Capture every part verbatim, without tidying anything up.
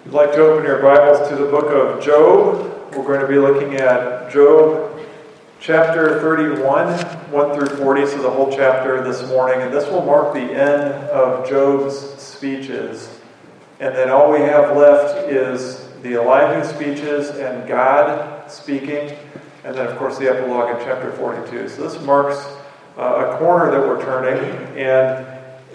If you'd like to open your Bibles to the book of Job, we're going to be looking at Job chapter thirty-one, one through forty, so the whole chapter this morning. And this will mark the end of Job's speeches. And then all we have left is the Elihu speeches and God speaking. And then, of course, the epilogue in chapter forty-two. So this marks uh, a corner that we're turning. And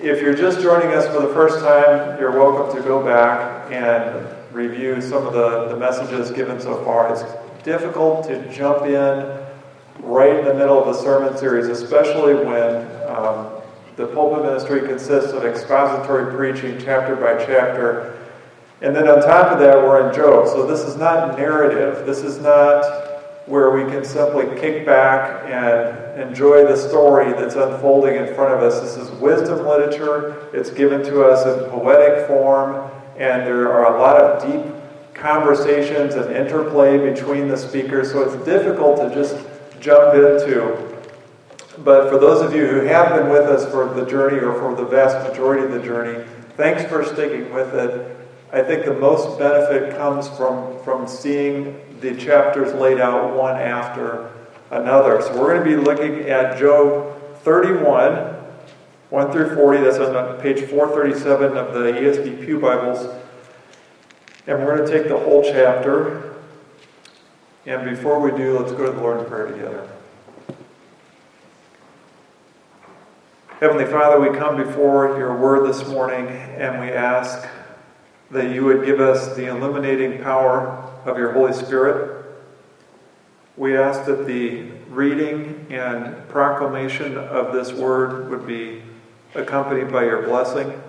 if you're just joining us for the first time, you're welcome to go back and review some of the, the messages given so far. It's difficult to jump in right in the middle of a sermon series, especially when um, the pulpit ministry consists of expository preaching chapter by chapter. And then on top of that, we're in Job. So this is not narrative. This is not where we can simply kick back and enjoy the story that's unfolding in front of us. This is wisdom literature. It's given to us in poetic form, and there are a lot of deep conversations and interplay between the speakers, so it's difficult to just jump into. But for those of you who have been with us for the journey, or for the vast majority of the journey, thanks for sticking with it. I think the most benefit comes from, from seeing the chapters laid out one after another. So we're going to be looking at Job thirty-one, one through forty. That's on page four thirty-seven of the E S V Pew Bibles. And we're going to take the whole chapter. And before we do, let's go to the Lord in prayer together. Heavenly Father, we come before your word this morning, and we ask that you would give us the illuminating power of your Holy Spirit. We ask that the reading and proclamation of this word would be accompanied by your blessing.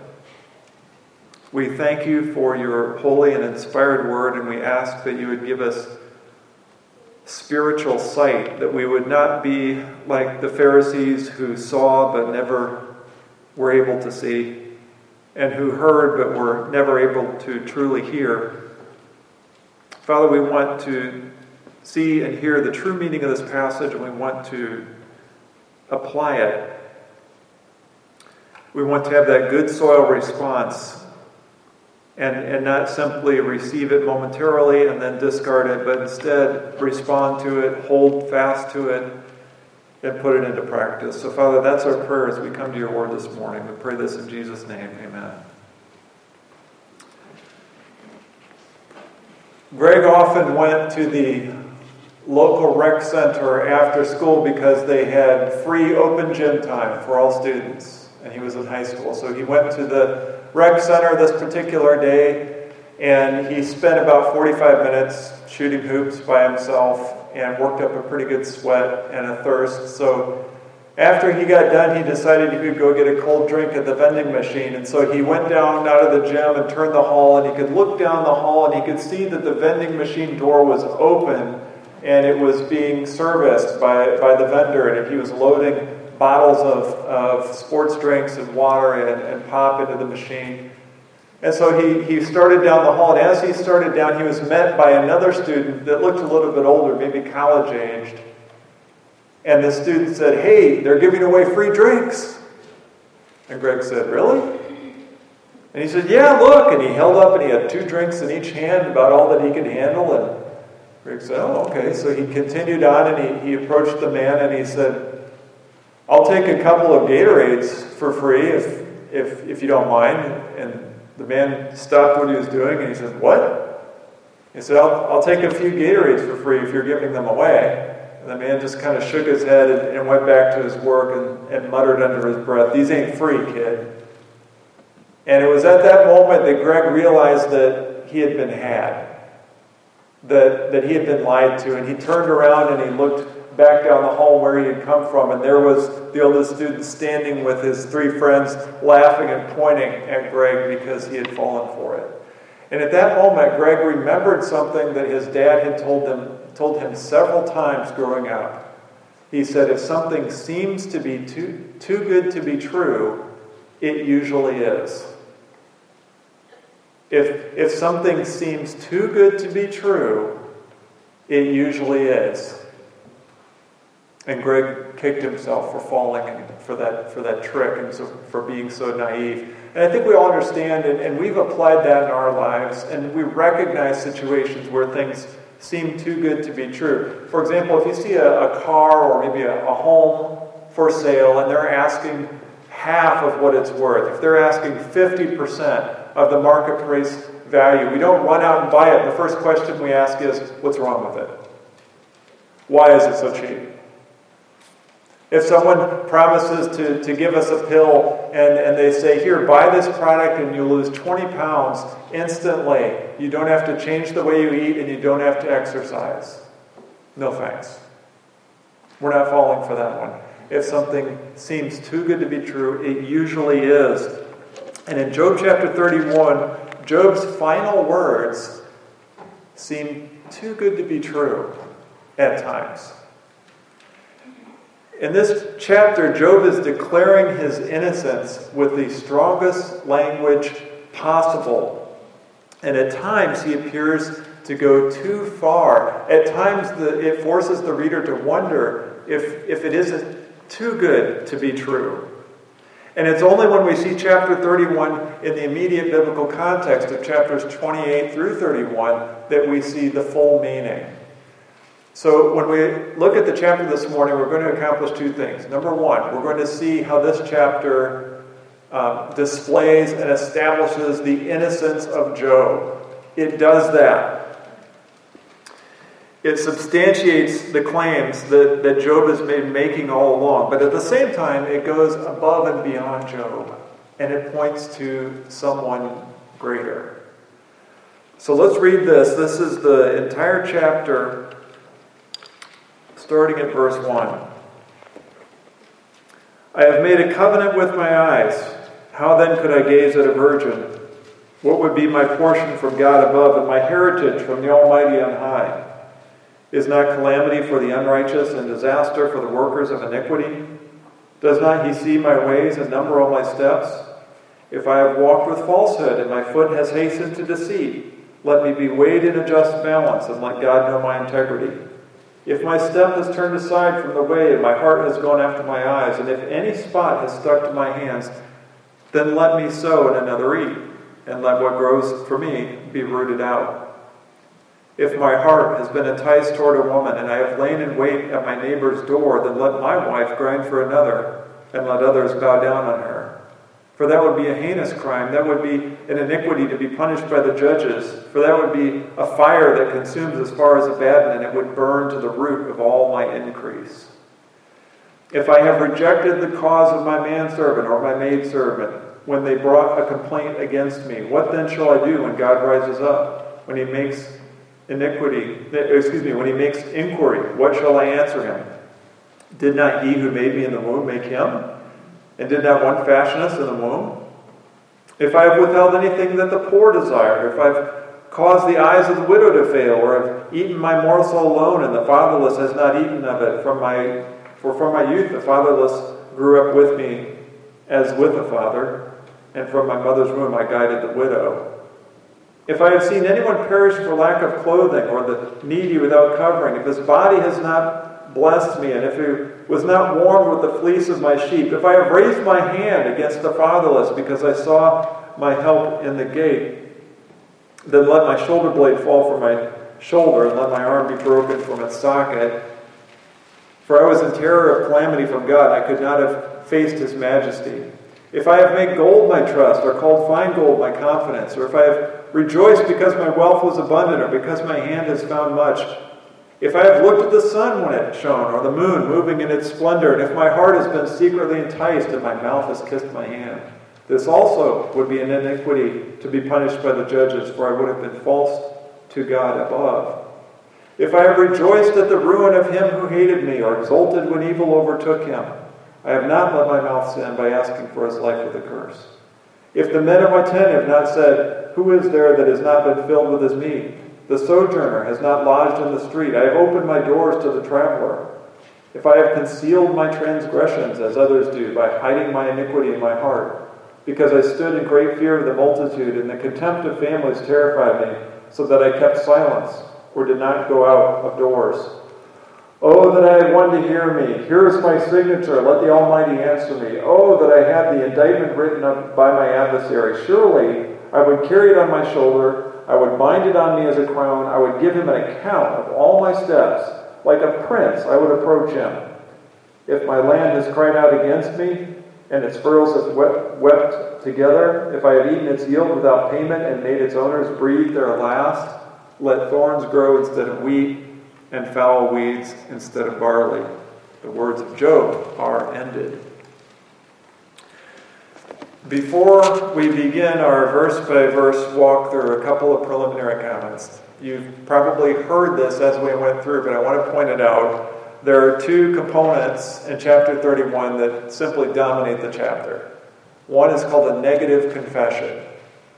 We thank you for your holy and inspired word, and we ask that you would give us spiritual sight, that we would not be like the Pharisees who saw but never were able to see, and who heard but were never able to truly hear. Father, we want to see and hear the true meaning of this passage, and we want to apply it. We want to have that good soil response and, and not simply receive it momentarily and then discard it, but instead respond to it, hold fast to it, and put it into practice. So, Father, that's our prayer as we come to your word this morning. We pray this in Jesus' name. Amen. Greg often went to the local rec center after school because they had free open gym time for all students, and he was in high school. So he went to the rec center this particular day, and he spent about forty-five minutes shooting hoops by himself and worked up a pretty good sweat and a thirst. So after he got done, he decided he could go get a cold drink at the vending machine. And so he went down out of the gym and turned the hall, and he could look down the hall, and he could see that the vending machine door was open, and it was being serviced by, by the vendor, and he was loading bottles of, of sports drinks and water and, and pop into the machine. And so he, he started down the hall, and as he started down, he was met by another student that looked a little bit older, maybe college-aged. And the student said, "Hey, they're giving away free drinks." And Greg said, "Really?" And he said, "Yeah, look." And he held up, and he had two drinks in each hand, about all that he could handle. And Greg said, "Oh, okay." So he continued on, and he, he approached the man, and he said, "I'll take a couple of Gatorades for free if, if, if you don't mind." And the man stopped what he was doing, and he said, "What?" He said, I'll, I'll take a few Gatorades for free if you're giving them away." The man just kind of shook his head and, and went back to his work and, and muttered under his breath, "These ain't free, kid." And it was at that moment that Greg realized that he had been had, that, that he had been lied to. And he turned around and he looked back down the hall where he had come from, and there was the oldest student standing with his three friends, laughing and pointing at Greg because he had fallen for it. And at that moment, Greg remembered something that his dad had told them told him several times growing up. He said, if something seems to be too, too good to be true, it usually is. If, if something seems too good to be true, it usually is. And Greg kicked himself for falling for that, for that trick and so, for being so naive. And I think we all understand, and, and we've applied that in our lives, and we recognize situations where things seem too good to be true. For example, if you see a, a car or maybe a, a home for sale, and they're asking half of what it's worth, if they're asking fifty percent of the market price value, we don't run out and buy it. The first question we ask is, what's wrong with it? Why is it so cheap? If someone promises to, to give us a pill and, and they say, here, buy this product and you lose twenty pounds instantly. You don't have to change the way you eat and you don't have to exercise. No thanks. We're not falling for that one. If something seems too good to be true, it usually is. And in Job chapter thirty-one, Job's final words seem too good to be true at times. In this chapter, Job is declaring his innocence with the strongest language possible. And at times, he appears to go too far. At times, the, it forces the reader to wonder if, if it isn't too good to be true. And it's only when we see chapter thirty-one in the immediate biblical context of chapters twenty-eight through thirty-one that we see the full meaning. So when we look at the chapter this morning, we're going to accomplish two things. Number one, we're going to see how this chapter um, displays and establishes the innocence of Job. It does that. It substantiates the claims that, that Job has been making all along. But at the same time, it goes above and beyond Job. And it points to someone greater. So let's read this. This is the entire chapter, starting at verse one. I have made a covenant with my eyes. How then could I gaze at a virgin? What would be my portion from God above and my heritage from the Almighty on high? Is not calamity for the unrighteous and disaster for the workers of iniquity? Does not he see my ways and number all my steps? If I have walked with falsehood and my foot has hastened to deceit, let me be weighed in a just balance and let God know my integrity. If my step has turned aside from the way, and my heart has gone after my eyes, and if any spot has stuck to my hands, then let me sow and another eat, and let what grows for me be rooted out. If my heart has been enticed toward a woman, and I have lain in wait at my neighbor's door, then let my wife grind for another, and let others bow down on her. For that would be a heinous crime, that would be an iniquity to be punished by the judges, for that would be a fire that consumes as far as Abaddon, and it would burn to the root of all my increase. If I have rejected the cause of my manservant or my maidservant, when they brought a complaint against me, what then shall I do when God rises up, when he makes iniquity, excuse me, when he makes inquiry, what shall I answer him? Did not he who made me in the womb make him? And did not one fashion us in the womb? If I have withheld anything that the poor desire, if I have caused the eyes of the widow to fail, or have eaten my morsel alone, and the fatherless has not eaten of it, from my, for from my youth the fatherless grew up with me as with a father, and from my mother's womb I guided the widow. If I have seen anyone perish for lack of clothing, or the needy without covering, if his body has not blessed me, and if he was not warmed with the fleece of my sheep, if I have raised my hand against the fatherless because I saw my help in the gate, then let my shoulder blade fall from my shoulder, and let my arm be broken from its socket. For I was in terror of calamity from God, and I could not have faced his majesty. If I have made gold my trust, or called fine gold my confidence, or if I have rejoiced because my wealth was abundant, or because my hand has found much, if I have looked at the sun when it shone, or the moon moving in its splendor, and if my heart has been secretly enticed, and my mouth has kissed my hand, this also would be an iniquity to be punished by the judges, for I would have been false to God above. If I have rejoiced at the ruin of him who hated me, or exulted when evil overtook him, I have not let my mouth sin by asking for his life with a curse. If the men of my tent have not said, who is there that has not been filled with his meat? The sojourner has not lodged in the street. I have opened my doors to the traveler. If I have concealed my transgressions, as others do, by hiding my iniquity in my heart, because I stood in great fear of the multitude, and the contempt of families terrified me, so that I kept silence, or did not go out of doors. Oh, that I had one to hear me. Here is my signature. Let the Almighty answer me. Oh, that I had the indictment written up by my adversary. Surely I would carry it on my shoulder. I would bind it on me as a crown. I would give him an account of all my steps. Like a prince, I would approach him. If my land has cried out against me, and its furrows have wept, wept together, if I have eaten its yield without payment and made its owners breathe their last, let thorns grow instead of wheat, and foul weeds instead of barley. The words of Job are ended. Before we begin our verse-by-verse walk through, a couple of preliminary comments. You've probably heard this as we went through, but I want to point it out. There are two components in chapter thirty-one that simply dominate the chapter. One is called a negative confession,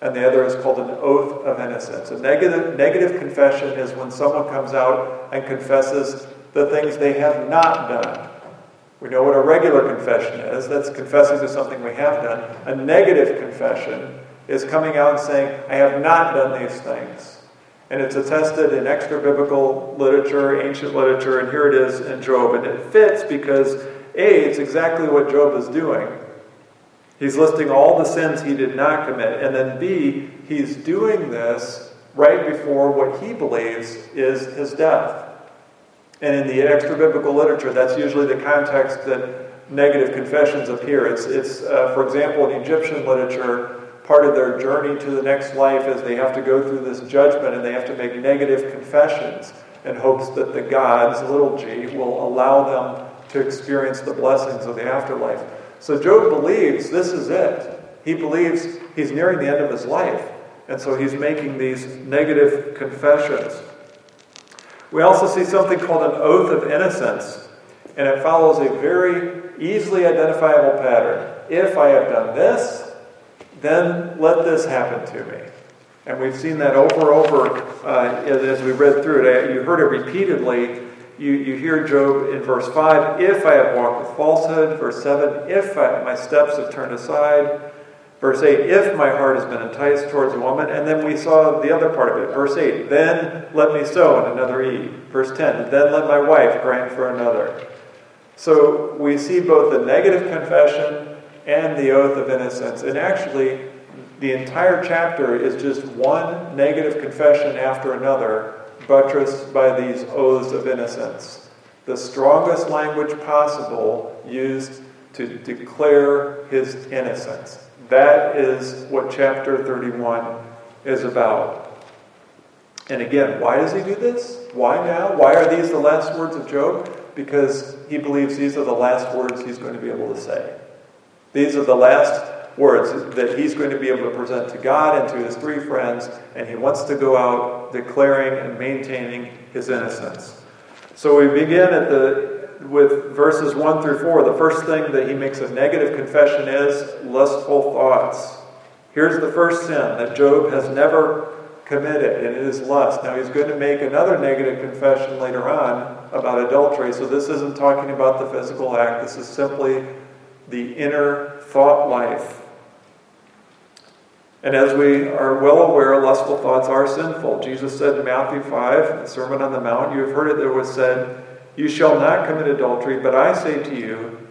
and the other is called an oath of innocence. A negative, negative confession is when someone comes out and confesses the things they have not done. We know what a regular confession is. That's confessing to something we have done. A negative confession is coming out and saying, I have not done these things. And it's attested in extra-biblical literature, ancient literature, and here it is in Job. And it fits because, A, it's exactly what Job is doing. He's listing all the sins he did not commit. And then B, he's doing this right before what he believes is his death. And in the extra-biblical literature, that's usually the context that negative confessions appear. It's, it's uh, for example, in Egyptian literature, part of their journey to the next life is they have to go through this judgment and they have to make negative confessions in hopes that the gods, little g, will allow them to experience the blessings of the afterlife. So Job believes this is it. He believes he's nearing the end of his life. And so he's making these negative confessions. We also see something called an oath of innocence, and it follows a very easily identifiable pattern. If I have done this, then let this happen to me. And we've seen that over and over uh, as we read through it. You heard it repeatedly. You, you hear Job in verse five, if I have walked with falsehood. Verse seven, if I, my steps have turned aside. Verse eight, if my heart has been enticed towards a woman. And then we saw the other part of it. Verse eight, then let me sow and another eat. Verse ten, then let my wife grind for another. So we see both the negative confession and the oath of innocence. And actually, the entire chapter is just one negative confession after another, buttressed by these oaths of innocence. The strongest language possible used to declare his innocence. That is what chapter thirty-one is about. And again, why does he do this? Why now? Why are these the last words of Job? Because he believes these are the last words he's going to be able to say. These are the last words that he's going to be able to present to God and to his three friends, and he wants to go out declaring and maintaining his innocence. So we begin at the with verses one through four, the first thing that he makes a negative confession is lustful thoughts. Here's the first sin that Job has never committed, and it is lust. Now he's going to make another negative confession later on about adultery. So this isn't talking about the physical act. This is simply the inner thought life. And as we are well aware, lustful thoughts are sinful. Jesus said in Matthew five, the Sermon on the Mount, you have heard it, there was said, you shall not commit adultery, but I say to you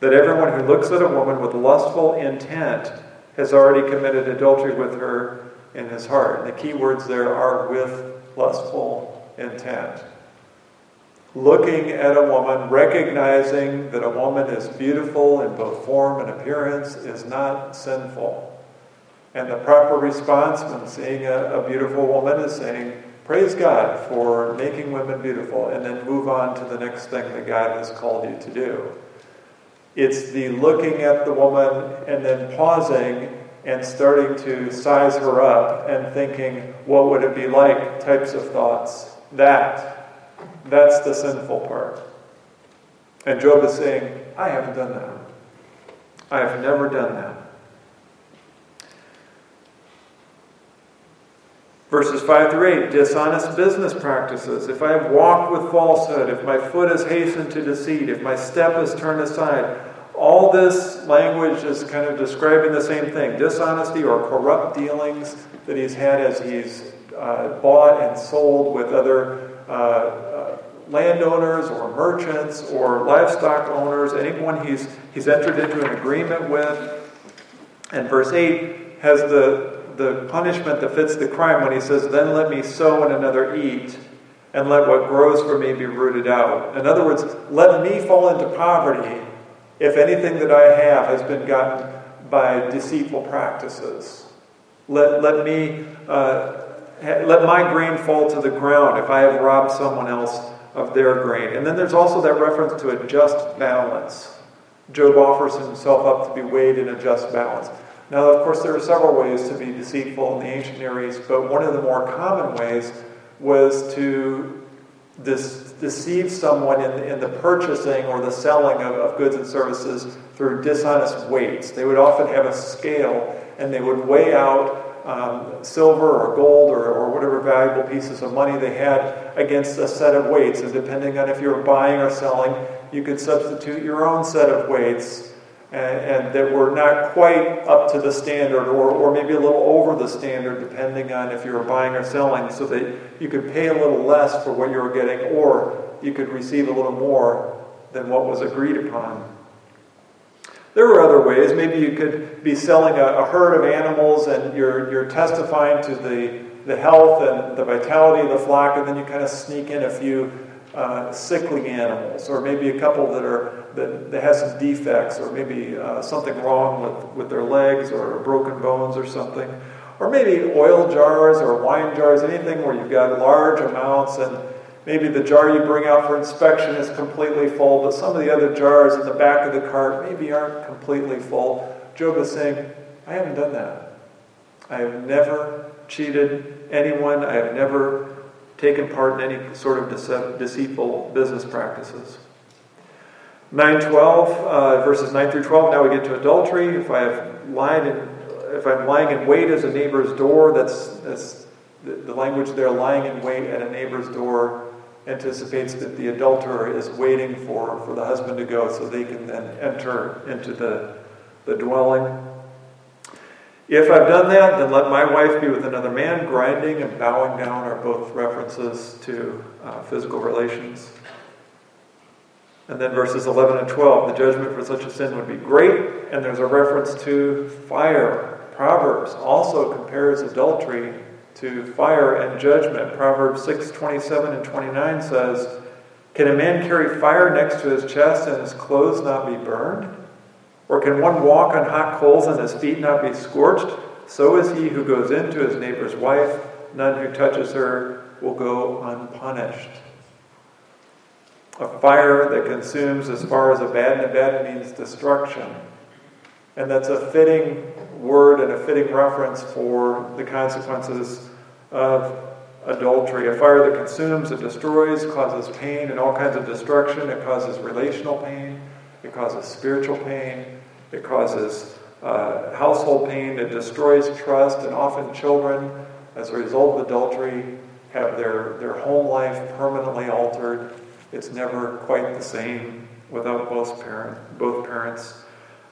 that everyone who looks at a woman with lustful intent has already committed adultery with her in his heart. And the key words there are with lustful intent. Looking at a woman, recognizing that a woman is beautiful in both form and appearance is not sinful. And the proper response when seeing a, a beautiful woman is saying, praise God for making women beautiful, and then move on to the next thing that God has called you to do. It's the looking at the woman and then pausing and starting to size her up and thinking, what would it be like types of thoughts. That, that's the sinful part. And Job is saying, I haven't done that. I have never done that. Verses five through eight, dishonest business practices. If I have walked with falsehood, if my foot is hastened to deceit, if my step is turned aside, all this language is kind of describing the same thing. Dishonesty or corrupt dealings that he's had as he's uh, bought and sold with other uh, landowners or merchants or livestock owners, anyone he's he's entered into an agreement with. And verse eight has the the punishment that fits the crime when he says, "Then let me sow and another eat, and let what grows for me be rooted out." In other words, let me fall into poverty if anything that I have has been gotten by deceitful practices. Let let me uh, let my grain fall to the ground if I have robbed someone else of their grain. And then there's also that reference to a just balance. Job offers himself up to be weighed in a just balance. Now, of course, there are several ways to be deceitful in the ancient Near East, but one of the more common ways was to dis- deceive someone in, in the purchasing or the selling of, of goods and services through dishonest weights. They would often have a scale, and they would weigh out Um, silver or gold or, or whatever valuable pieces of money they had against a set of weights. And depending on if you were buying or selling, you could substitute your own set of weights and, and that were not quite up to the standard or, or maybe a little over the standard depending on if you were buying or selling, so that you could pay a little less for what you were getting or you could receive a little more than what was agreed upon. There were other ways. Maybe you could be selling a, a herd of animals and you're you're testifying to the, the health and the vitality of the flock, and then you kind of sneak in a few uh, sickly animals, or maybe a couple that are that, that has some defects, or maybe uh, something wrong with, with their legs or broken bones or something. Or maybe oil jars or wine jars, anything where you've got large amounts, and maybe the jar you bring out for inspection is completely full, but some of the other jars in the back of the cart maybe aren't completely full. Job is saying, I haven't done that. I have never cheated anyone. I have never taken part in any sort of dece- deceitful business practices. nine twelve, uh, verses nine through twelve, now we get to adultery. If I have lied, in, if I'm lying in wait as a neighbor's door, that's, that's the, the language there, lying in wait at a neighbor's door, anticipates that the adulterer is waiting for, for the husband to go so they can then enter into the, the dwelling. If I've done that, then let my wife be with another man. Grinding and bowing down are both references to uh, physical relations. And then verses eleven and twelve, the judgment for such a sin would be great, and there's a reference to fire. Proverbs also compares adultery to fire and judgment. Proverbs six twenty-seven and twenty-nine says, "Can a man carry fire next to his chest and his clothes not be burned? Or can one walk on hot coals and his feet not be scorched? So is he who goes into his neighbor's wife. None who touches her will go unpunished." A fire that consumes as far as Abaddon. Abaddon means destruction. And that's a fitting word and a fitting reference for the consequences of adultery. A fire that consumes, it destroys, causes pain and all kinds of destruction. It causes relational pain. It causes spiritual pain. It causes uh, household pain. It destroys trust. And often children, as a result of adultery, have their, their home life permanently altered. It's never quite the same without both, parent, both parents.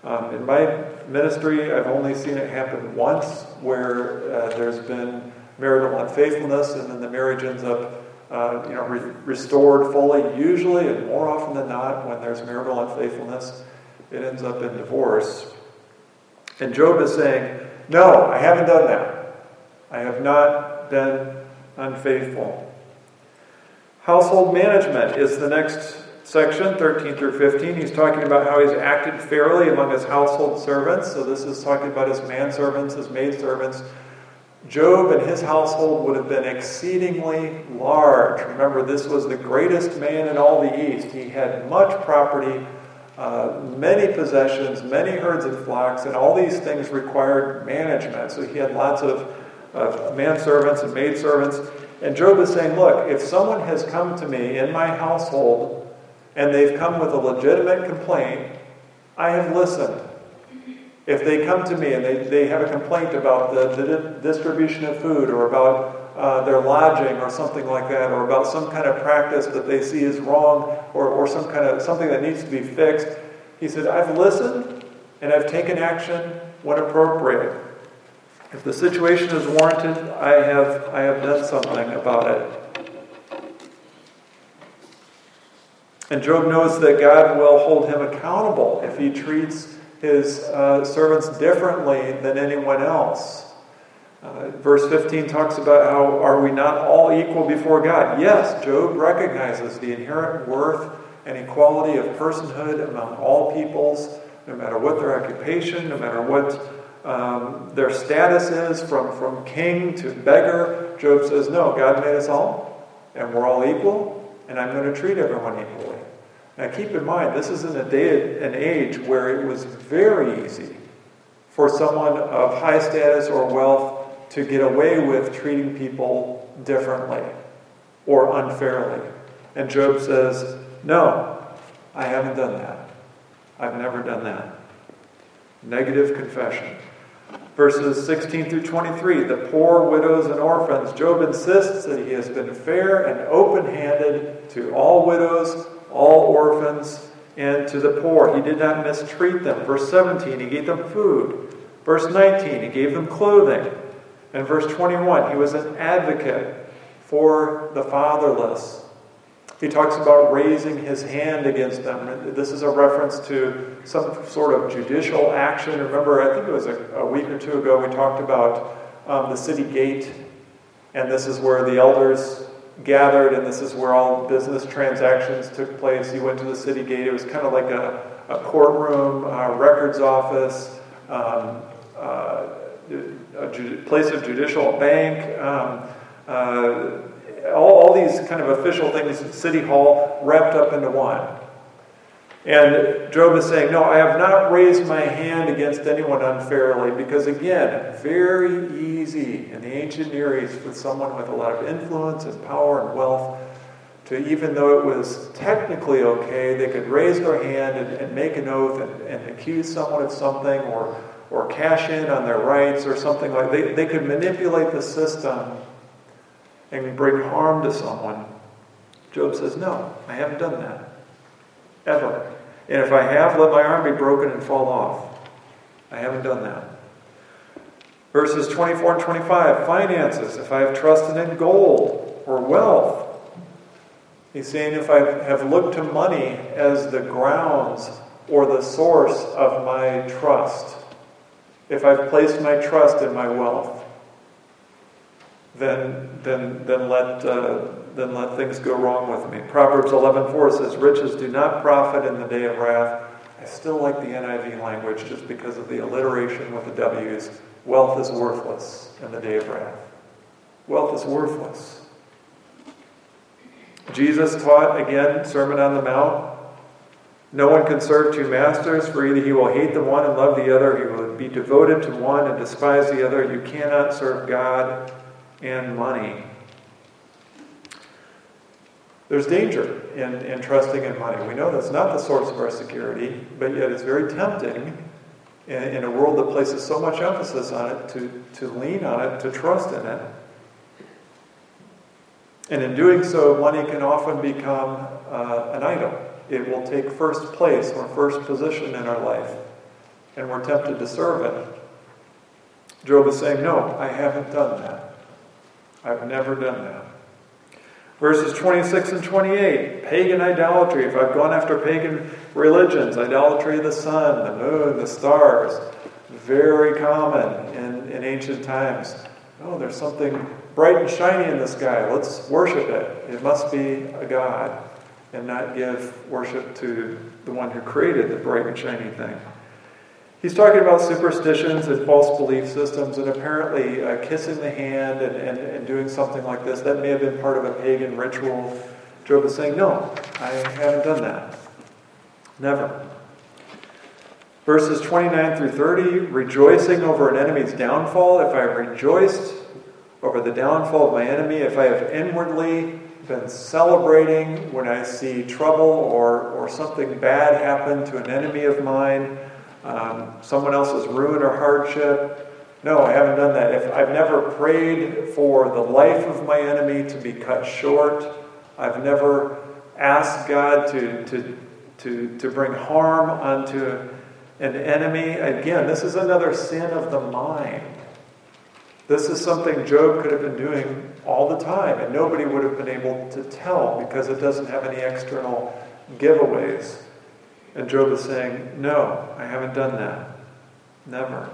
Um, in my ministry, I've only seen it happen once, where uh, there's been marital unfaithfulness, and then the marriage ends up, uh, you know, re- restored fully. Usually, and more often than not, when there's marital unfaithfulness, it ends up in divorce. And Job is saying, "No, I haven't done that. I have not been unfaithful." Household management is the next section, thirteen through fifteen, he's talking about how he's acted fairly among his household servants. So this is talking about his manservants, his maidservants. Job and his household would have been exceedingly large. Remember, this was the greatest man in all the East. He had much property, uh, many possessions, many herds and flocks, and all these things required management. So he had lots of, of manservants and maidservants. And Job is saying, look, if someone has come to me in my household and they've come with a legitimate complaint, I have listened. If they come to me and they, they have a complaint about the, the distribution of food, or about uh, their lodging or something like that, or about some kind of practice that they see is wrong, or, or some kind of something that needs to be fixed, he said, I've listened and I've taken action when appropriate. If the situation is warranted, I have I have done something about it. And Job knows that God will hold him accountable if he treats his uh, servants differently than anyone else. Uh, verse fifteen talks about how are we not all equal before God? Yes, Job recognizes the inherent worth and equality of personhood among all peoples, no matter what their occupation, no matter what um, their status is, from, from king to beggar. Job says, no, God made us all, and we're all equal, and I'm going to treat everyone equally. Now keep in mind, this is in a day, an age where it was very easy for someone of high status or wealth to get away with treating people differently or unfairly. And Job says, no, I haven't done that. I've never done that. Negative confession. Verses sixteen through twenty-three, the poor, widows, and orphans. Job insists that he has been fair and open-handed to all widows, all orphans, and to the poor. He did not mistreat them. Verse seventeen, he gave them food. Verse nineteen, he gave them clothing. And verse twenty-one, he was an advocate for the fatherless. He talks about raising his hand against them. This is a reference to some sort of judicial action. Remember, I think it was a, a week or two ago, we talked about um, the city gate. And this is where the elders gathered, and this is where all business transactions took place. He went to the city gate. It was kind of like a, a courtroom, a records office, um, uh, a ju- place of judicial, a bank, um, uh All, all these kind of official things, City Hall, wrapped up into one. And Job is saying, no, I have not raised my hand against anyone unfairly, because again, very easy in the ancient Near East with someone with a lot of influence and power and wealth to, even though it was technically okay, they could raise their hand and, and make an oath and, and accuse someone of something or, or cash in on their rights or something like that. They, they could manipulate the system and bring harm to someone. Job says, no, I haven't done that. Ever. And if I have, let my arm be broken and fall off. I haven't done that. Verses twenty-four and twenty-five, finances. If I have trusted in gold or wealth. He's saying if I have looked to money as the grounds or the source of my trust. If I've placed my trust in my wealth. Then, then, then let uh, then let things go wrong with me. Proverbs eleven four says, "Riches do not profit in the day of wrath." I still like the N I V language just because of the alliteration with the W's. Wealth is worthless in the day of wrath. Wealth is worthless. Jesus taught again, Sermon on the Mount. No one can serve two masters, for either he will hate the one and love the other, he will be devoted to one and despise the other. You cannot serve God and money. There's danger in, in trusting in money. We know that's not the source of our security, but yet it's very tempting in, in a world that places so much emphasis on it to, to lean on it, to trust in it. And in doing so, money can often become uh, an idol. It will take first place or first position in our life, and we're tempted to serve it. Job is saying, no, I haven't done that. I've never done that. Verses twenty-six and twenty-eight, pagan idolatry. If I've gone after pagan religions, idolatry of the sun, the moon, the stars, very common in, in ancient times. Oh, there's something bright and shiny in the sky. Let's worship it. It must be a god, and not give worship to the one who created the bright and shiny thing. He's talking about superstitions and false belief systems, and apparently uh, kissing the hand and, and, and doing something like this, that may have been part of a pagan ritual. Job is saying, no, I haven't done that. Never. Verses twenty-nine through thirty, rejoicing over an enemy's downfall. If I rejoiced over the downfall of my enemy, if I have inwardly been celebrating when I see trouble or, or something bad happen to an enemy of mine, Um, someone else's ruin or hardship. No, I haven't done that. If I've never prayed for the life of my enemy to be cut short. I've never asked God to, to, to, to bring harm onto an enemy. Again, this is another sin of the mind. This is something Job could have been doing all the time, and nobody would have been able to tell because it doesn't have any external giveaways. And Job is saying, no, I haven't done that. Never.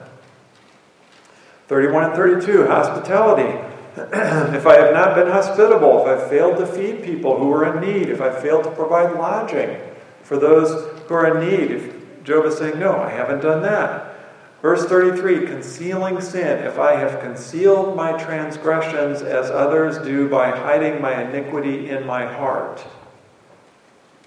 thirty-one and thirty-two, hospitality. If I have not been hospitable, if I failed to feed people who are in need, if I failed to provide lodging for those who are in need, if Job is saying, no, I haven't done that. Verse thirty-three, concealing sin. If I have concealed my transgressions as others do by hiding my iniquity in my heart.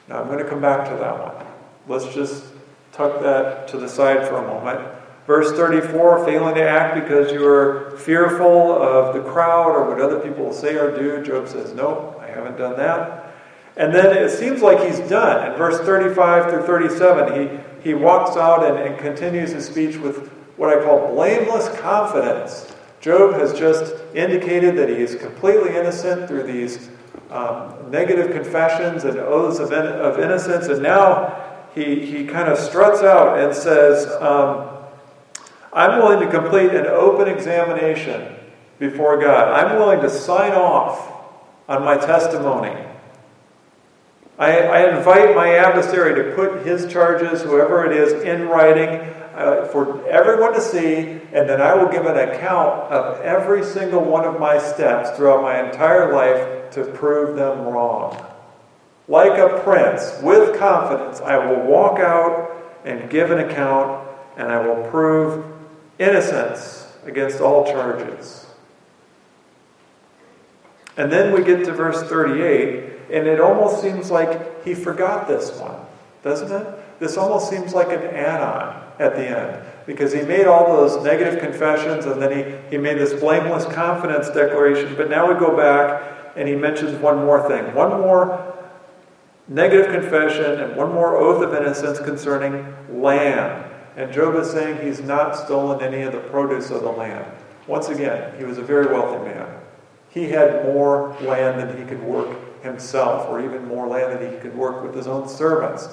Now I'm going to come back to that one. Let's just tuck that to the side for a moment. Verse thirty-four, failing to act because you are fearful of the crowd or what other people will say or do. Job says, nope, I haven't done that. And then it seems like he's done. In verse thirty-five through thirty-seven, he, he walks out and, and continues his speech with what I call blameless confidence. Job has just indicated that he is completely innocent through these um, negative confessions and oaths of, in, of innocence. And now he, he kind of struts out and says, um, I'm willing to complete an open examination before God. I'm willing to sign off on my testimony. I, I invite my adversary to put his charges, whoever it is, in writing uh, for everyone to see, and then I will give an account of every single one of my steps throughout my entire life to prove them wrong. Like a prince, with confidence, I will walk out and give an account, and I will prove innocence against all charges. And then we get to verse thirty-eight, and it almost seems like he forgot this one, doesn't it? This almost seems like an add-on at the end, because he made all those negative confessions, and then he, he made this blameless confidence declaration, but now we go back, and he mentions one more thing, one more negative confession, and one more oath of innocence concerning land. And Job is saying he's not stolen any of the produce of the land. Once again, he was a very wealthy man. He had more land than he could work himself, or even more land than he could work with his own servants.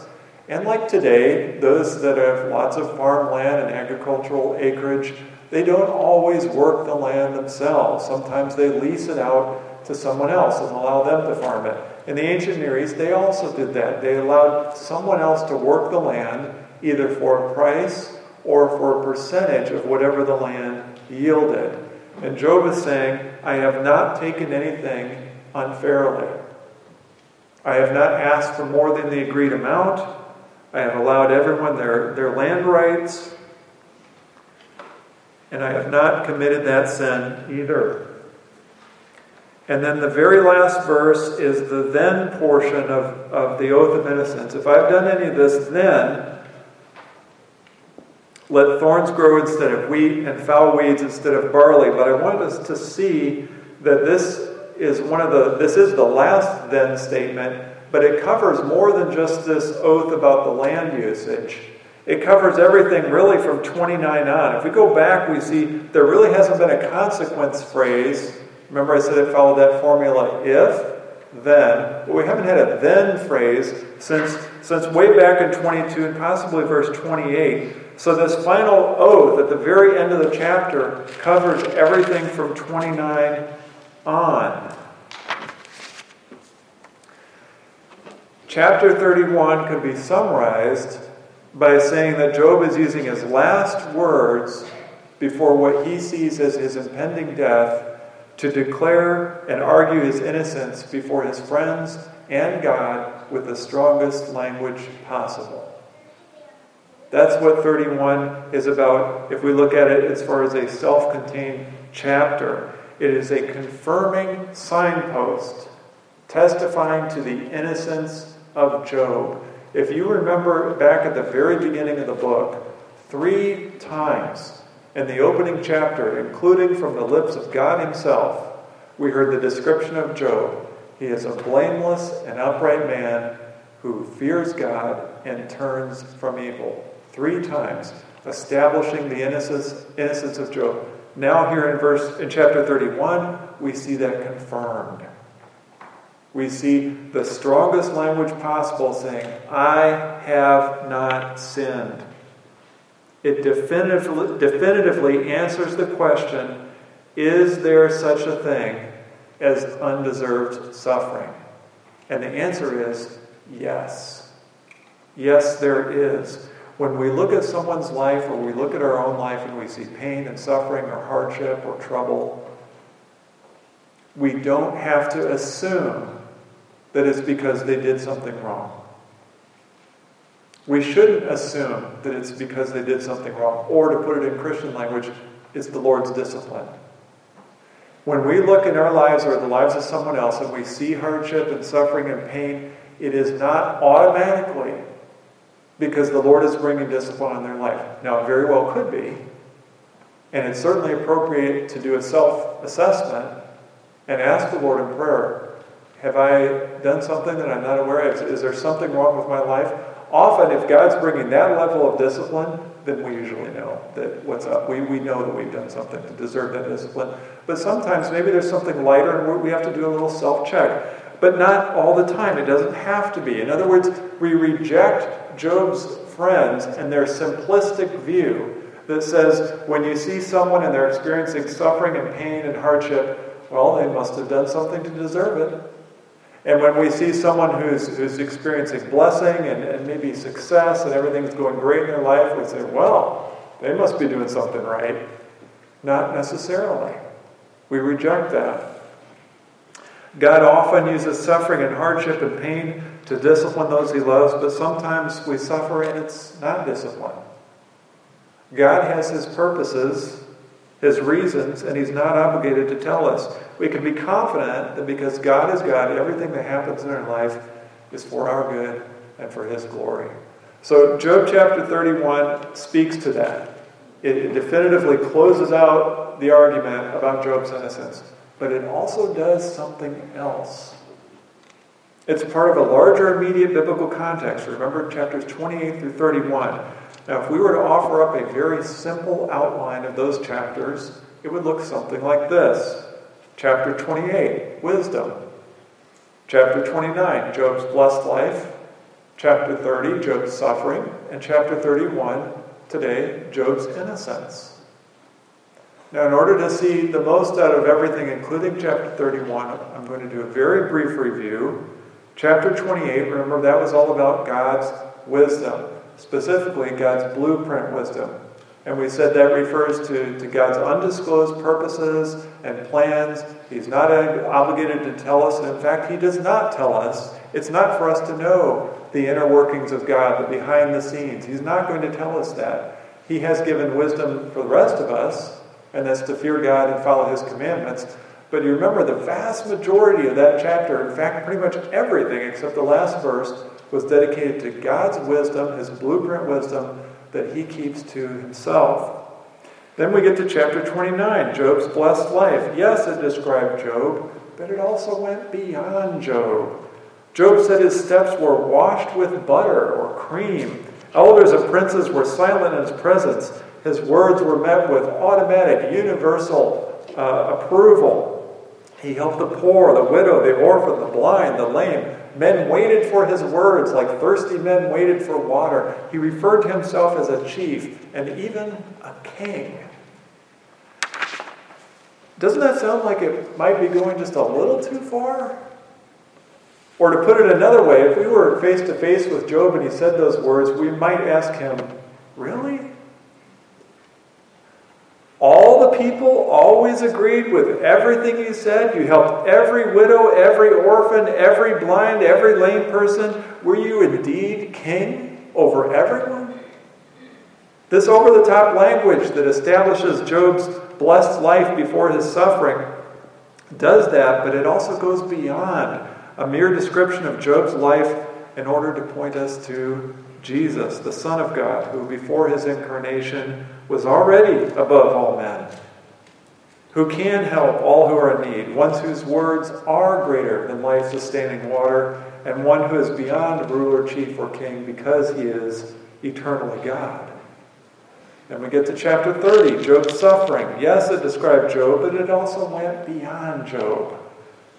And like today, those that have lots of farmland and agricultural acreage, they don't always work the land themselves. Sometimes they lease it out to someone else and allow them to farm it. In the ancient Near East, they also did that. They allowed someone else to work the land, either for a price or for a percentage of whatever the land yielded. And Job is saying, I have not taken anything unfairly. I have not asked for more than the agreed amount. I have allowed everyone their, their land rights. And I have not committed that sin either. And then the very last verse is the then portion of, of the oath of innocence. If I've done any of this, then let thorns grow instead of wheat and foul weeds instead of barley. But I wanted us to see that this is one of the this is the last then statement, but it covers more than just this oath about the land usage. It covers everything really from twenty-nine on. If we go back, we see there really hasn't been a consequence phrase. Remember I said it followed that formula, if, then. But we haven't had a then phrase since since way back in twenty-two and possibly verse twenty-eight. So this final oath at the very end of the chapter covers everything from twenty-nine on. Chapter thirty-one could be summarized by saying that Job is using his last words before what he sees as his impending death to declare and argue his innocence before his friends and God with the strongest language possible. That's what thirty-one is about if we look at it as far as a self-contained chapter. It is a confirming signpost testifying to the innocence of Job. If you remember back at the very beginning of the book, three times in the opening chapter, including from the lips of God himself, we heard the description of Job. He is a blameless and upright man who fears God and turns from evil. Three times, establishing the innocence, innocence of Job. Now here in verse in chapter thirty-one, we see that confirmed. We see the strongest language possible saying, I have not sinned. It definitively, definitively answers the question, is there such a thing as undeserved suffering? And the answer is Yes. Yes, there is. When we look at someone's life or we look at our own life and we see pain and suffering or hardship or trouble, we don't have to assume that it's because they did something wrong. We shouldn't assume that it's because they did something wrong. Or, to put it in Christian language, it's the Lord's discipline. When we look in our lives or the lives of someone else and we see hardship and suffering and pain, it is not automatically because the Lord is bringing discipline in their life. Now, it very well could be, and it's certainly appropriate to do a self-assessment and ask the Lord in prayer, have I done something that I'm not aware of? Is there something wrong with my life? Often, if God's bringing that level of discipline, then we usually know that what's up. We we know that we've done something to deserve that discipline. But sometimes maybe there's something lighter and we have to do a little self-check. But not all the time. It doesn't have to be. In other words, we reject Job's friends and their simplistic view that says when you see someone and they're experiencing suffering and pain and hardship, well, they must have done something to deserve it. And when we see someone who's who's experiencing blessing and, and maybe success and everything's going great in their life, we say, well, they must be doing something right. Not necessarily. We reject that. God often uses suffering and hardship and pain to discipline those he loves, but sometimes we suffer and it's not discipline. God has his purposes, his reasons, and he's not obligated to tell us. We can be confident that because God is God, everything that happens in our life is for our good and for his glory. So Job chapter thirty-one speaks to that. It definitively closes out the argument about Job's innocence. But it also does something else. It's part of a larger immediate biblical context. Remember chapters twenty-eight through thirty-one. Now, if we were to offer up a very simple outline of those chapters, it would look something like this. Chapter twenty-eight, wisdom. Chapter twenty-nine, Job's blessed life. Chapter thirty, Job's suffering. And chapter thirty-one, today, Job's innocence. Now, in order to see the most out of everything, including chapter thirty-one, I'm going to do a very brief review. Chapter twenty-eight, remember, that was all about God's wisdom. Specifically, God's blueprint wisdom. And we said that refers to, to God's undisclosed purposes and plans. He's not obligated to tell us. And in fact, he does not tell us. It's not for us to know the inner workings of God, the behind the scenes. He's not going to tell us that. He has given wisdom for the rest of us, and that's to fear God and follow his commandments. But you remember the vast majority of that chapter, in fact, pretty much everything except the last verse, was dedicated to God's wisdom, his blueprint wisdom that he keeps to himself. Then we get to chapter twenty-nine, Job's blessed life. Yes, it described Job, but it also went beyond Job. Job said his steps were washed with butter or cream. Elders and princes were silent in his presence. His words were met with automatic, universal uh, approval. He helped the poor, the widow, the orphan, the blind, the lame. Men waited for his words like thirsty men waited for water. He referred to himself as a chief and even a king. Doesn't that sound like it might be going just a little too far? Or to put it another way, if we were face to face with Job and he said those words, we might ask him, really? All the people always agreed with everything you said. You helped every widow, every orphan, every blind, every lame person. Were you indeed king over everyone? This over-the-top language that establishes Job's blessed life before his suffering does that, but it also goes beyond a mere description of Job's life in order to point us to Jesus, the Son of God, who before his incarnation was already above all men, who can help all who are in need, one whose words are greater than life-sustaining water, and one who is beyond ruler, chief, or king because he is eternally God. And we get to chapter thirty, Job's suffering. Yes, it described Job, but it also went beyond Job.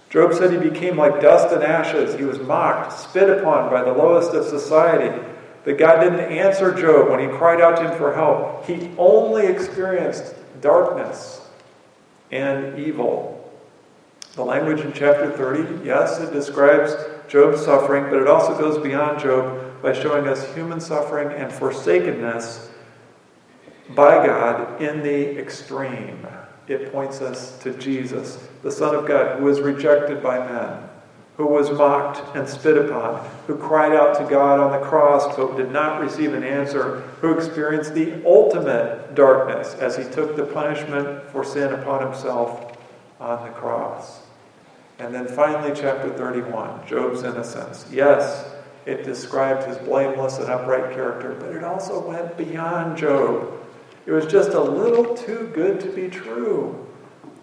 Job said he became like dust and ashes. He was mocked, spit upon by the lowest of society. That God didn't answer Job when he cried out to him for help. He only experienced darkness and evil. The language in chapter thirty, yes, it describes Job's suffering, but it also goes beyond Job by showing us human suffering and forsakenness by God in the extreme. It points us to Jesus, the Son of God, who was rejected by men, who was mocked and spit upon, who cried out to God on the cross but did not receive an answer, who experienced the ultimate darkness as he took the punishment for sin upon himself on the cross. And then finally, chapter thirty-one, Job's innocence. Yes, it described his blameless and upright character, but it also went beyond Job. It was just a little too good to be true.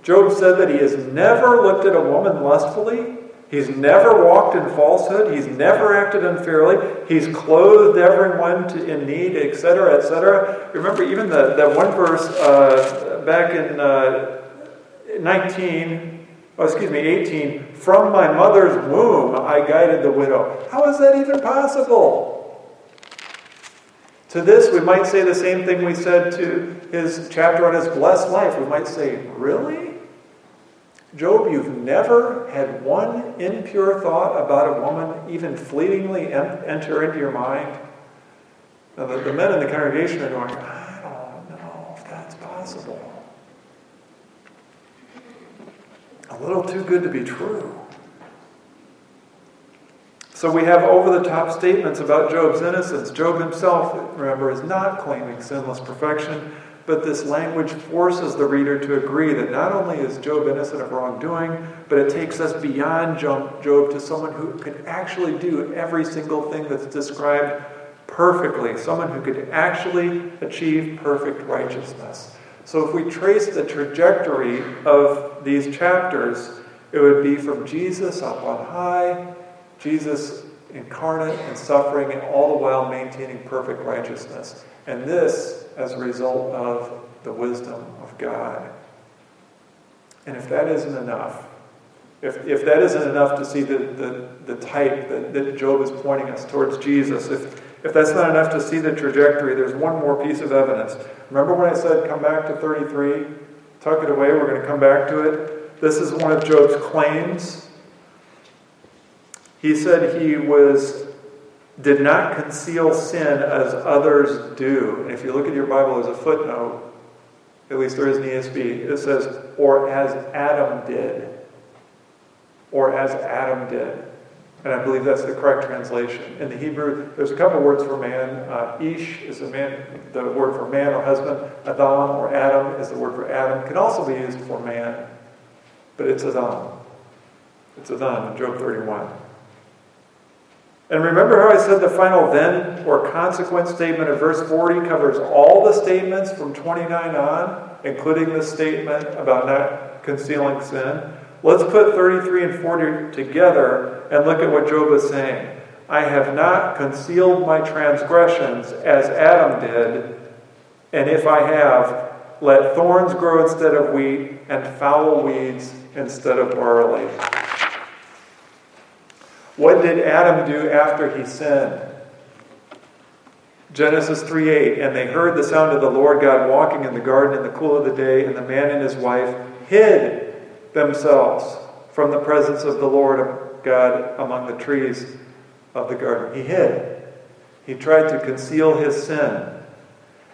Job said that he has never looked at a woman lustfully. He's never walked in falsehood. He's never acted unfairly. He's clothed everyone to, in need, et cetera, et cetera. Remember, even the, that one verse uh, back in uh, nineteen, oh, excuse me, eighteen, from my mother's womb I guided the widow. How is that even possible? To this, we might say the same thing we said to his chapter on his blessed life. We might say, really? Job, you've never had one impure thought about a woman even fleetingly enter into your mind? Now, the, the men in the congregation are going, I don't know if that's possible. A little too good to be true. So we have over-the-top statements about Job's innocence. Job himself, remember, is not claiming sinless perfection, but this language forces the reader to agree that not only is Job innocent of wrongdoing, but it takes us beyond Job to someone who could actually do every single thing that's described perfectly, someone who could actually achieve perfect righteousness. So if we trace the trajectory of these chapters, it would be from Jesus up on high, Jesus incarnate and suffering, and all the while maintaining perfect righteousness. And this as a result of the wisdom of God. And if that isn't enough, if, if that isn't enough to see the, the, the type that, that Job is pointing us towards Jesus, if, if that's not enough to see the trajectory, there's one more piece of evidence. Remember when I said come back to thirty-three? Tuck it away, we're going to come back to it. This is one of Job's claims. He said he was did not conceal sin as others do. And if you look at your Bible, there's a footnote, at least there is an E S V, it says, or as Adam did. Or as Adam did. And I believe that's the correct translation. In the Hebrew, there's a couple words for man. Uh, ish is the, man, the word for man or husband. Adam or Adam is the word for Adam. It can also be used for man. But it's Adam. It's Adam in Job thirty-one. And remember how I said the final then or consequence statement of verse forty covers all the statements from twenty-nine on, including the statement about not concealing sin. Let's put thirty-three and forty together and look at what Job is saying. I have not concealed my transgressions as Adam did, and if I have, let thorns grow instead of wheat and foul weeds instead of barley. What did Adam do after he sinned? Genesis three eight, and they heard the sound of the Lord God walking in the garden in the cool of the day, and the man and his wife hid themselves from the presence of the Lord God among the trees of the garden. He hid. He tried to conceal his sin.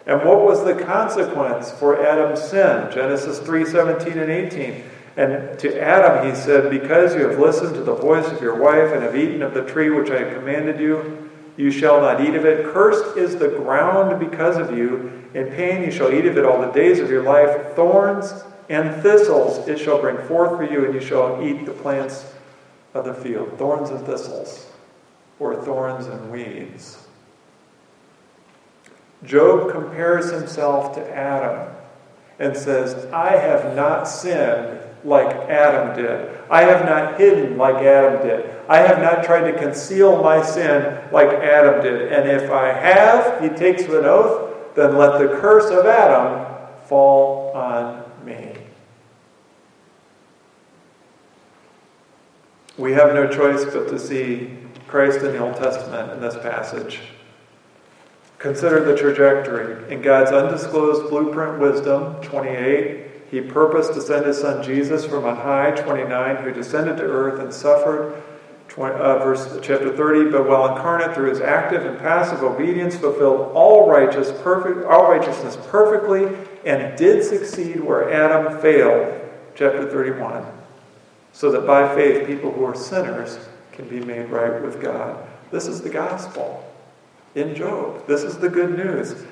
And what was the consequence for Adam's sin? Genesis three seventeen and eighteen. And to Adam he said, because you have listened to the voice of your wife and have eaten of the tree which I have commanded you, you shall not eat of it. Cursed is the ground because of you. In pain you shall eat of it all the days of your life. Thorns and thistles it shall bring forth for you, and you shall eat the plants of the field. Thorns and thistles, or thorns and weeds. Job compares himself to Adam and says, I have not sinned like Adam did. I have not hidden like Adam did. I have not tried to conceal my sin like Adam did. And if I have, he takes an oath, then let the curse of Adam fall on me. We have no choice but to see Christ in the Old Testament in this passage. Consider the trajectory in God's undisclosed blueprint wisdom, twenty-eight, He purposed to send his son Jesus from on high, twenty-nine, who descended to earth and suffered, twenty, uh, verse chapter thirty, but while incarnate through his active and passive obedience fulfilled all, righteous, perfect, all righteousness perfectly and did succeed where Adam failed, chapter thirty-one, so that by faith people who are sinners can be made right with God. This is the gospel in Job. This is the good news.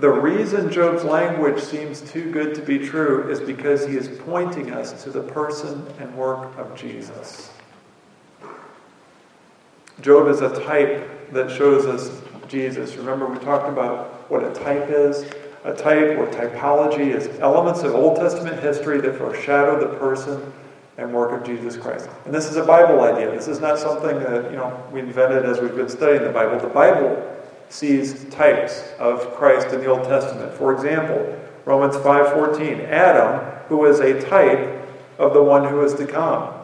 The reason Job's language seems too good to be true is because he is pointing us to the person and work of Jesus. Job is a type that shows us Jesus. Remember, we talked about what a type is. A type or typology is elements of Old Testament history that foreshadow the person and work of Jesus Christ. And this is a Bible idea. This is not something that, you know, we invented as we've been studying the Bible. The Bible sees types of Christ in the Old Testament. For example, Romans five fourteen, Adam, who is a type of the one who is to come.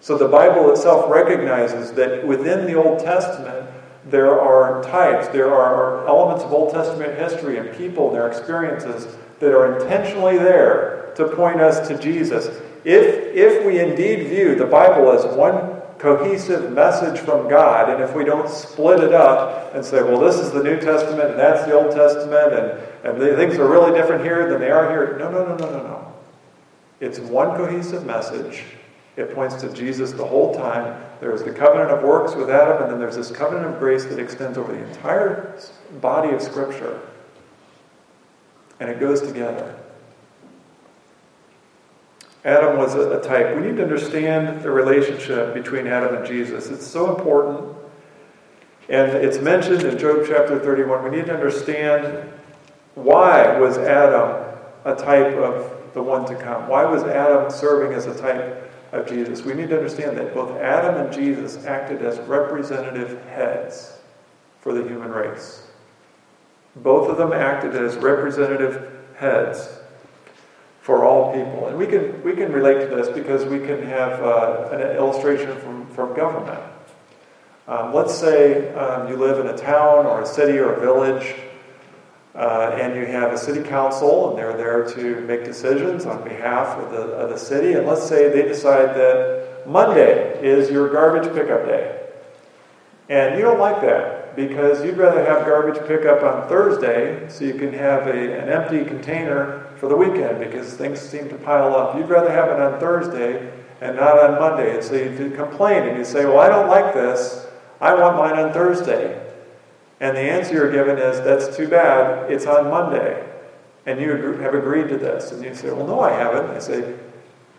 So the Bible itself recognizes that within the Old Testament, there are types, there are elements of Old Testament history and people and their experiences that are intentionally there to point us to Jesus. If, if we indeed view the Bible as one cohesive message from God, and if we don't split it up and say, well, this is the New Testament and that's the Old Testament, and, and the things are really different here than they are here. No, no, no, no, no, no. It's one cohesive message. It points to Jesus the whole time. There's the covenant of works with Adam, and then there's this covenant of grace that extends over the entire body of Scripture. And it goes together. Adam was a type. We need to understand the relationship between Adam and Jesus. It's so important. And it's mentioned in Job chapter thirty-one. We need to understand, why was Adam a type of the one to come? Why was Adam serving as a type of Jesus? We need to understand that both Adam and Jesus acted as representative heads for the human race. Both of them acted as representative heads for all people. And we can we can relate to this because we can have uh, an illustration from, from government. Um, let's say um, you live in a town or a city or a village, Uh, and you have a city council, and they're there to make decisions on behalf of the, of the city. And let's say they decide that Monday is your garbage pickup day. And you don't like that because you'd rather have garbage pickup on Thursday so you can have a, an empty container for the weekend because things seem to pile up. You'd rather have it on Thursday and not on Monday. And so you complain and you say, well, I don't like this. I want mine on Thursday. And the answer you're given is, that's too bad, it's on Monday. And you have agreed to this. And you say, well, no, I haven't. I say,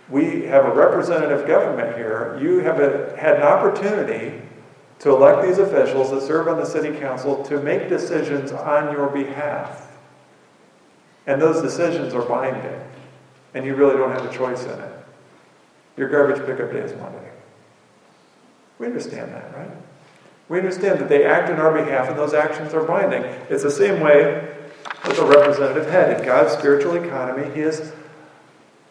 we have a representative government here. You have a, had an opportunity to elect these officials that serve on the city council to make decisions on your behalf. And those decisions are binding. And you really don't have a choice in it. Your garbage pickup day is Monday. We understand that, right? We understand that they act on our behalf and those actions are binding. It's the same way with the representative head. In God's spiritual economy, he has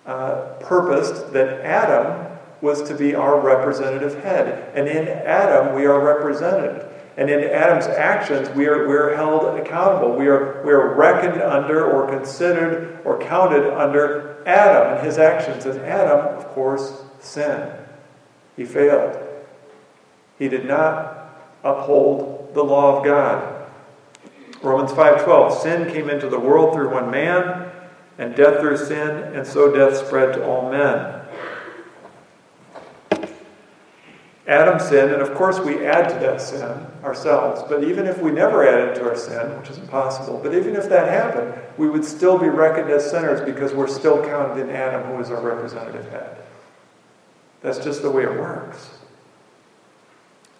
uh, purposed that Adam was to be our representative head. And in Adam, we are represented. And in Adam's actions, we are, we are held accountable. We are, we are reckoned under or considered or counted under Adam and his actions. And Adam, of course, sinned. He failed. He did not uphold the law of God. Romans five twelve, sin came into the world through one man, and death through sin, and so death spread to all men. Adam sinned, and of course we add to that sin ourselves, but even if we never added to our sin, which is impossible, but even if that happened, we would still be reckoned as sinners because we're still counted in Adam, who is our representative head. That's just the way it works.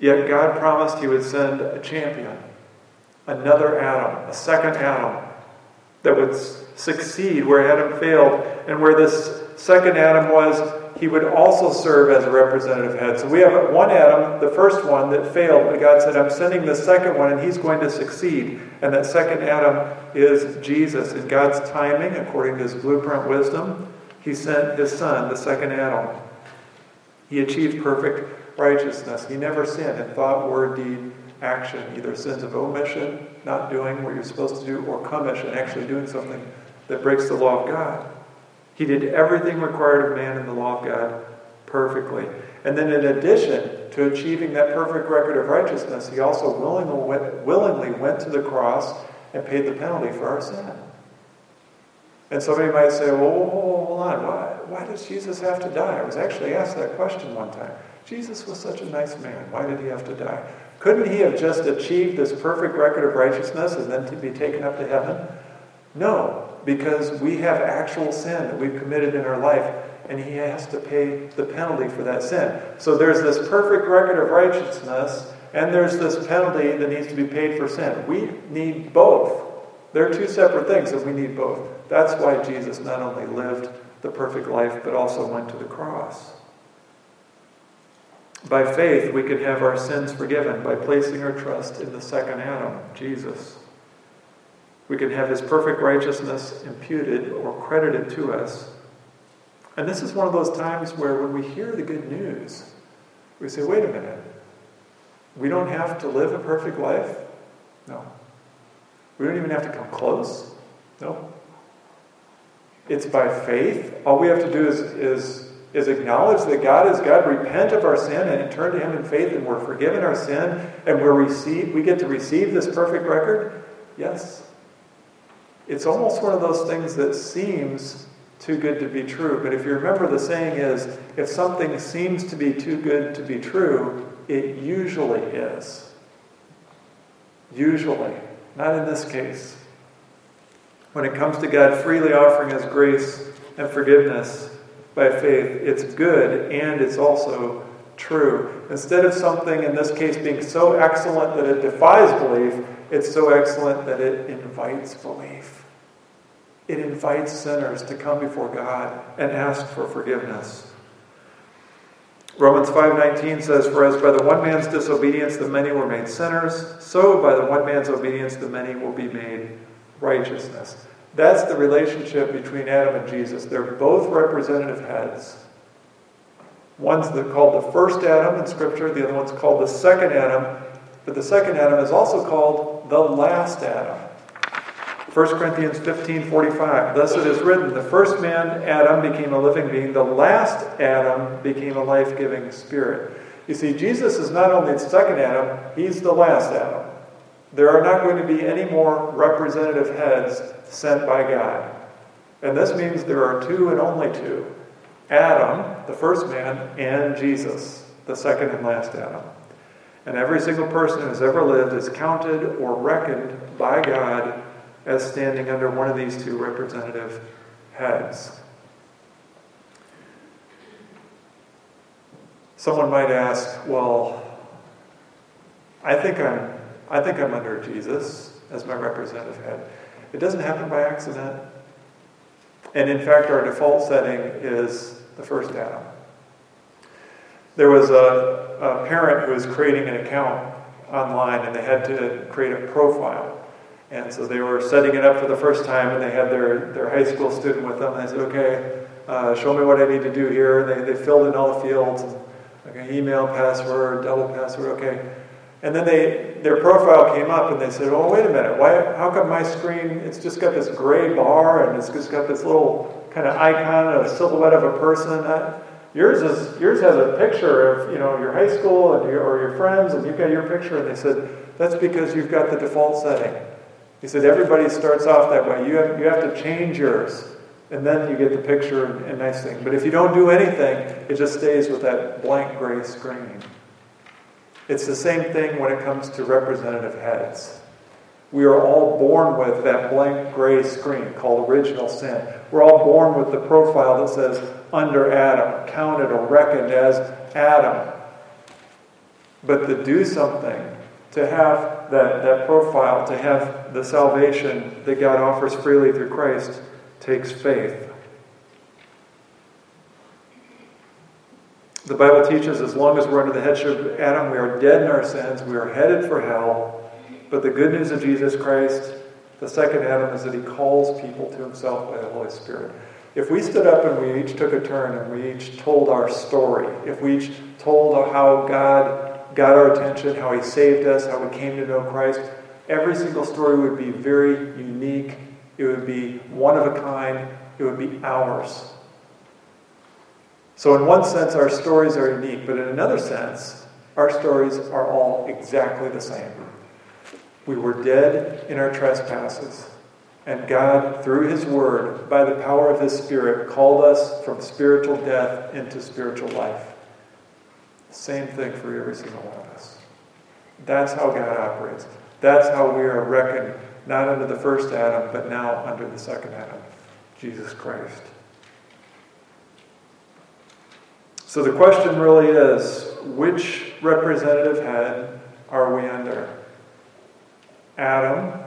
Yet God promised he would send a champion, another Adam, a second Adam, that would succeed where Adam failed. And where this second Adam was, he would also serve as a representative head. So we have one Adam, the first one, that failed. But God said, I'm sending the second one, and he's going to succeed. And that second Adam is Jesus. In God's timing, according to his blueprint wisdom, he sent his son, the second Adam. He achieved perfect righteousness. He never sinned in thought, word, deed, action, either sins of omission, not doing what you're supposed to do, or commission, actually doing something that breaks the law of God. He did everything required of man in the law of God perfectly. And then in addition to achieving that perfect record of righteousness, he also willingly went to the cross and paid the penalty for our sin. And somebody might say, well, hold on, why, why does Jesus have to die? I was actually asked that question one time. Jesus was such a nice man. Why did he have to die? Couldn't he have just achieved this perfect record of righteousness and then to be taken up to heaven? No, because we have actual sin that we've committed in our life, and he has to pay the penalty for that sin. So there's this perfect record of righteousness, and there's this penalty that needs to be paid for sin. We need both. They're two separate things, and we need both. That's why Jesus not only lived the perfect life, but also went to the cross. By faith, we can have our sins forgiven by placing our trust in the second Adam, Jesus. We can have his perfect righteousness imputed or credited to us. And this is one of those times where when we hear the good news, we say, wait a minute, we don't have to live a perfect life? No. We don't even have to come close? No. It's by faith. All we have to do is, is, is acknowledge that God is God, repent of our sin, and turn to him in faith, and we're forgiven our sin, and we're received, we get to receive this perfect record? Yes. It's almost one of those things that seems too good to be true. But if you remember, the saying is, if something seems to be too good to be true, it usually is. Usually. Not in this case. When it comes to God freely offering his grace and forgiveness by faith, it's good and it's also true. Instead of something, in this case, being so excellent that it defies belief, it's so excellent that it invites belief. It invites sinners to come before God and ask for forgiveness. Romans five nineteen says, "For as by the one man's disobedience the many were made sinners, so by the one man's obedience the many will be made righteousness." That's the relationship between Adam and Jesus. They're both representative heads. One's called the first Adam in Scripture, the other one's called the second Adam, but the second Adam is also called the last Adam. First Corinthians fifteen forty-five, "Thus it is written, the first man, Adam, became a living being. The last Adam became a life-giving spirit." You see, Jesus is not only the second Adam, he's the last Adam. There are not going to be any more representative heads sent by God. And this means there are two and only two. Adam, the first man, and Jesus, the second and last Adam. And every single person who has ever lived is counted or reckoned by God as standing under one of these two representative heads. Someone might ask, well, I think I'm I think I'm under Jesus as my representative head. It doesn't happen by accident. And in fact, our default setting is the first Adam. There was a, a parent who was creating an account online, and they had to create a profile. And so they were setting it up for the first time, and they had their, their high school student with them. And they said, okay, uh, show me what I need to do here. And they, they filled in all the fields. Okay, email, password, double password, okay. And then they their profile came up, and they said, oh, wait a minute, why? How come my screen, it's just got this gray bar, and it's just got this little kind of icon, a silhouette of a person. I, yours is yours has a picture of, you know, your high school and your, or your friends, and you've got your picture. And they said, that's because you've got the default setting. He said, everybody starts off that way. You have, you have to change yours, and then you get the picture and, and nice thing. But if you don't do anything, it just stays with that blank gray screen. It's the same thing when it comes to representative heads. We are all born with that blank gray screen called original sin. We're all born with the profile that says, under Adam, counted or reckoned as Adam. But to do something, to have That, that profile, to have the salvation that God offers freely through Christ, takes faith. The Bible teaches as long as we're under the headship of Adam, we are dead in our sins, we are headed for hell. But the good news of Jesus Christ, the second Adam, is that he calls people to himself by the Holy Spirit. If we stood up and we each took a turn and we each told our story, if we each told how God got our attention, how he saved us, how we came to know Christ, every single story would be very unique It would be one of a kind. It would be ours. So in one sense, our stories are unique. But in another sense, our stories are all exactly the same. We were dead in our trespasses. And God, through His Word, by the power of His Spirit, called us from spiritual death into spiritual life. Same thing for every single one of us. That's how God operates. That's how we are reckoned, not under the first Adam, but now under the second Adam, Jesus Christ. So the question really is, which representative head are we under? Adam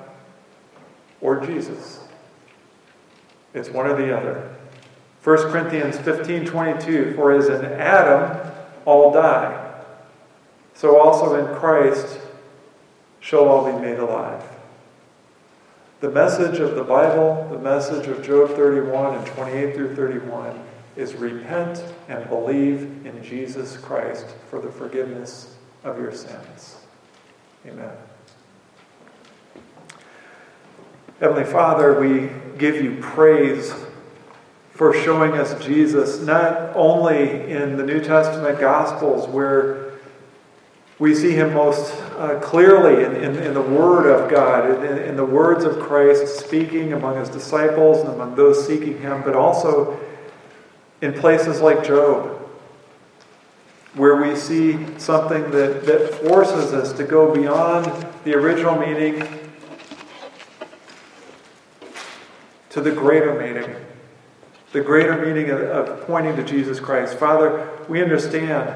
or Jesus? It's one or the other. First Corinthians fifteen twenty-two, for as in Adam all die, so also in Christ shall all be made alive. The message of the Bible, the message of Job thirty-one and twenty-eight through thirty-one, is repent and believe in Jesus Christ for the forgiveness of your sins. Amen. Heavenly Father, we give you praise for showing us Jesus, not only in the New Testament Gospels where we see Him most uh, clearly in, in, in the Word of God, in, in the words of Christ speaking among His disciples and among those seeking Him, but also in places like Job, where we see something that, that forces us to go beyond the original meaning to the greater meaning. The greater meaning of, of pointing to Jesus Christ. Father, we understand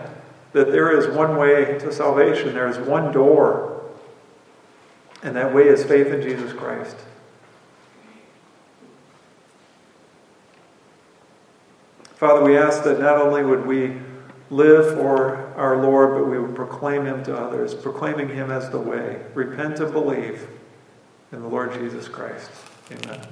that there is one way to salvation. There is one door. And that way is faith in Jesus Christ. Father, we ask that not only would we live for our Lord, but we would proclaim Him to others, proclaiming Him as the way. Repent and believe in the Lord Jesus Christ. Amen.